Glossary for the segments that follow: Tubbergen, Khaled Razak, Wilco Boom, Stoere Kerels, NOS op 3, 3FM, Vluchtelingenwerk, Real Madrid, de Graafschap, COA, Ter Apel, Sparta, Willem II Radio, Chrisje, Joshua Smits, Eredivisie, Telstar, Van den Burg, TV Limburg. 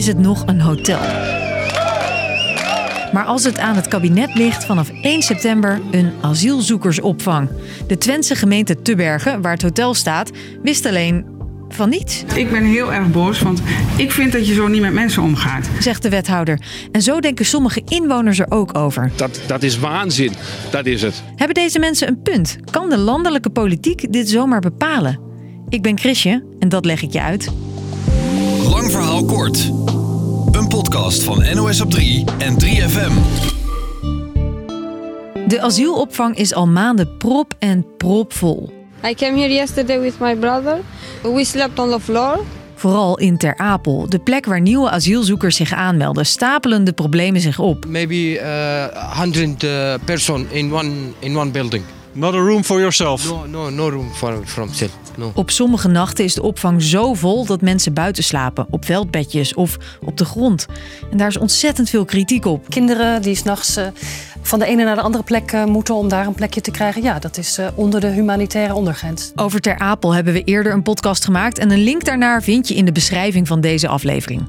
is het nog een hotel. Maar als het aan het kabinet ligt, vanaf 1 september een asielzoekersopvang. De Twentse gemeente Tubbergen, waar het hotel staat, wist alleen van niets. Ik ben heel erg boos, want ik vind dat je zo niet met mensen omgaat, zegt de wethouder. En zo denken sommige inwoners er ook over. Dat is waanzin, dat is het. Hebben deze mensen een punt? Kan de landelijke politiek dit zomaar bepalen? Ik ben Chrisje en dat leg ik je uit. Lang verhaal kort. Een podcast van NOS op 3 en 3FM. De asielopvang is al maanden prop en propvol. I came here yesterday with my brother. We slept on the floor. Vooral in Ter Apel, de plek waar nieuwe asielzoekers zich aanmelden, stapelen de problemen zich op. Maybe 100 person in one building. Not a room for yourself. No room for myself. No. Op sommige nachten is de opvang zo vol dat mensen buiten slapen, op veldbedjes of op de grond. En daar is ontzettend veel kritiek op. Kinderen die 's nachts van de ene naar de andere plek moeten om daar een plekje te krijgen. Ja, dat is onder de humanitaire ondergrens. Over Ter Apel hebben we eerder een podcast gemaakt en een link daarnaar vind je in de beschrijving van deze aflevering.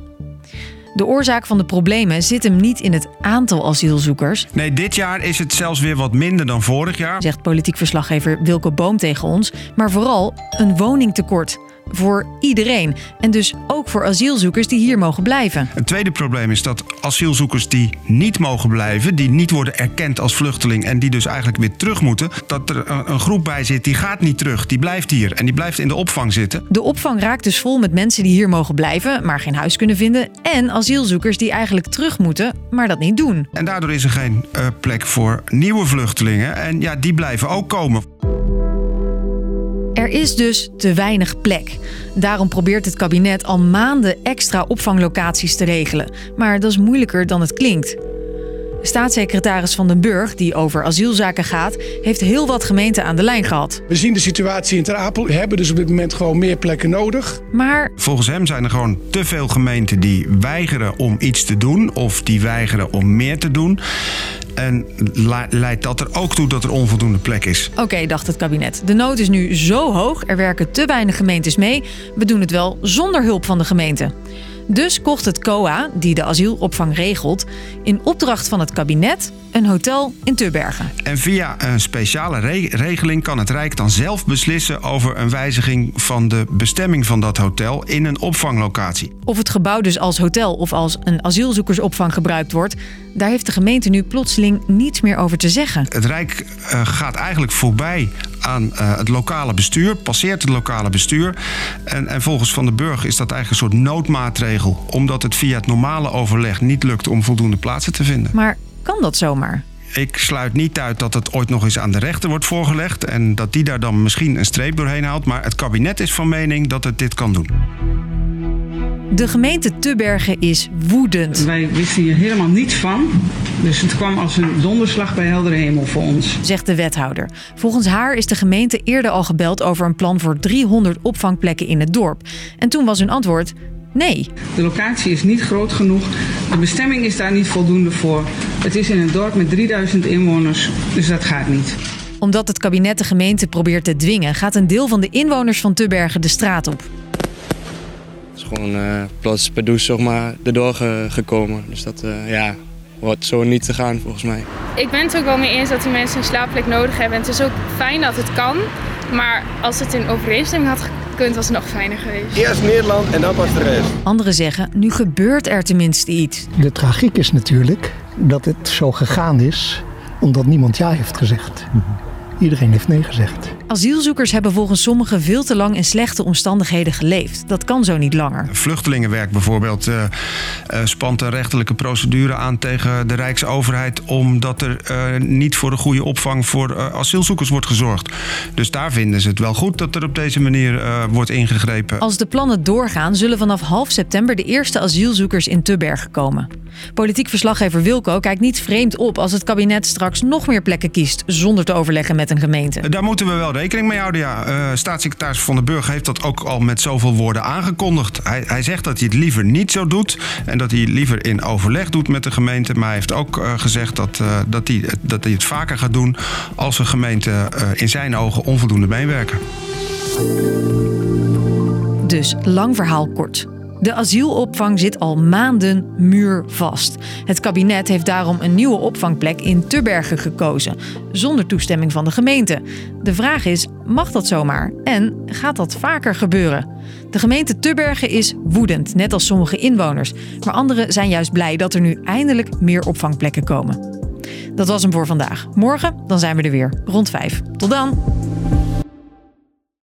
De oorzaak van de problemen zit hem niet in het aantal asielzoekers. Nee, dit jaar is het zelfs weer wat minder dan vorig jaar, zegt politiek verslaggever Wilco Boom tegen ons. Maar vooral een woningtekort. Voor iedereen. En dus ook voor asielzoekers die hier mogen blijven. Het tweede probleem is dat asielzoekers die niet mogen blijven, die niet worden erkend als vluchteling en die dus eigenlijk weer terug moeten, dat er een groep bij zit die gaat niet terug, die blijft hier en die blijft in de opvang zitten. De opvang raakt dus vol met mensen die hier mogen blijven, maar geen huis kunnen vinden, en asielzoekers die eigenlijk terug moeten, maar dat niet doen. En daardoor is er geen plek voor nieuwe vluchtelingen en ja, die blijven ook komen. Er is dus te weinig plek. Daarom probeert het kabinet al maanden extra opvanglocaties te regelen. Maar dat is moeilijker dan het klinkt. Staatssecretaris Van den Burg, die over asielzaken gaat, heeft heel wat gemeenten aan de lijn gehad. We zien de situatie in Ter Apel. We hebben dus op dit moment gewoon meer plekken nodig. Maar volgens hem zijn er gewoon te veel gemeenten die weigeren om iets te doen of die weigeren om meer te doen. En leidt dat er ook toe dat er onvoldoende plek is. Oké, dacht het kabinet. De nood is nu zo hoog, er werken te weinig gemeentes mee. We doen het wel zonder hulp van de gemeente. Dus kocht het COA, die de asielopvang regelt, in opdracht van het kabinet een hotel in Tubbergen. En via een speciale regeling kan het Rijk dan zelf beslissen over een wijziging van de bestemming van dat hotel in een opvanglocatie. Of het gebouw dus als hotel of als een asielzoekersopvang gebruikt wordt, daar heeft de gemeente nu plotseling niets meer over te zeggen. Het Rijk gaat eigenlijk voorbij aan het lokale bestuur, passeert het lokale bestuur. En volgens Van den Burg is dat eigenlijk een soort noodmaatregel, omdat het via het normale overleg niet lukt om voldoende plaatsen te vinden. Maar kan dat zomaar? Ik sluit niet uit dat het ooit nog eens aan de rechter wordt voorgelegd en dat die daar dan misschien een streep doorheen haalt. Maar het kabinet is van mening dat het dit kan doen. De gemeente Tubbergen is woedend. Wij wisten hier helemaal niets van. Dus het kwam als een donderslag bij helder hemel voor ons, zegt de wethouder. Volgens haar is de gemeente eerder al gebeld over een plan voor 300 opvangplekken in het dorp. En toen was hun antwoord: nee. De locatie is niet groot genoeg. De bestemming is daar niet voldoende voor. Het is in een dorp met 3000 inwoners, dus dat gaat niet. Omdat het kabinet de gemeente probeert te dwingen, gaat een deel van de inwoners van Tubbergen de straat op. Het is gewoon plots per douche zeg maar, erdoor gekomen. Dus dat hoort zo niet te gaan volgens mij. Ik ben het ook wel mee eens dat die mensen een slaapplek nodig hebben. En het is ook fijn dat het kan. Maar als het in overeenstemming had gekund, was het nog fijner geweest. Eerst Nederland en dan pas de rest. Anderen zeggen, nu gebeurt er tenminste iets. De tragiek is natuurlijk dat het zo gegaan is omdat niemand ja heeft gezegd. Iedereen heeft nee gezegd. Asielzoekers hebben volgens sommigen veel te lang in slechte omstandigheden geleefd. Dat kan zo niet langer. Vluchtelingenwerk bijvoorbeeld spant een rechterlijke procedure aan tegen de Rijksoverheid, omdat er niet voor de goede opvang voor asielzoekers wordt gezorgd. Dus daar vinden ze het wel goed dat er op deze manier wordt ingegrepen. Als de plannen doorgaan, zullen vanaf half september de eerste asielzoekers in Tubbergen komen. Politiek verslaggever Wilco kijkt niet vreemd op als het kabinet straks nog meer plekken kiest zonder te overleggen met een gemeente. Daar moeten we wel rekening mee houden, ja. Staatssecretaris Van den Burg heeft dat ook al met zoveel woorden aangekondigd. Hij zegt dat hij het liever niet zo doet en dat hij het liever in overleg doet met de gemeente. Maar hij heeft ook gezegd dat hij het vaker gaat doen als een gemeente in zijn ogen onvoldoende meewerken. Dus lang verhaal kort. De asielopvang zit al maanden muurvast. Het kabinet heeft daarom een nieuwe opvangplek in Tubbergen gekozen, zonder toestemming van de gemeente. De vraag is, mag dat zomaar? En gaat dat vaker gebeuren? De gemeente Tubbergen is woedend, net als sommige inwoners. Maar anderen zijn juist blij dat er nu eindelijk meer opvangplekken komen. Dat was hem voor vandaag. Morgen dan zijn we er weer, rond 5. Tot dan!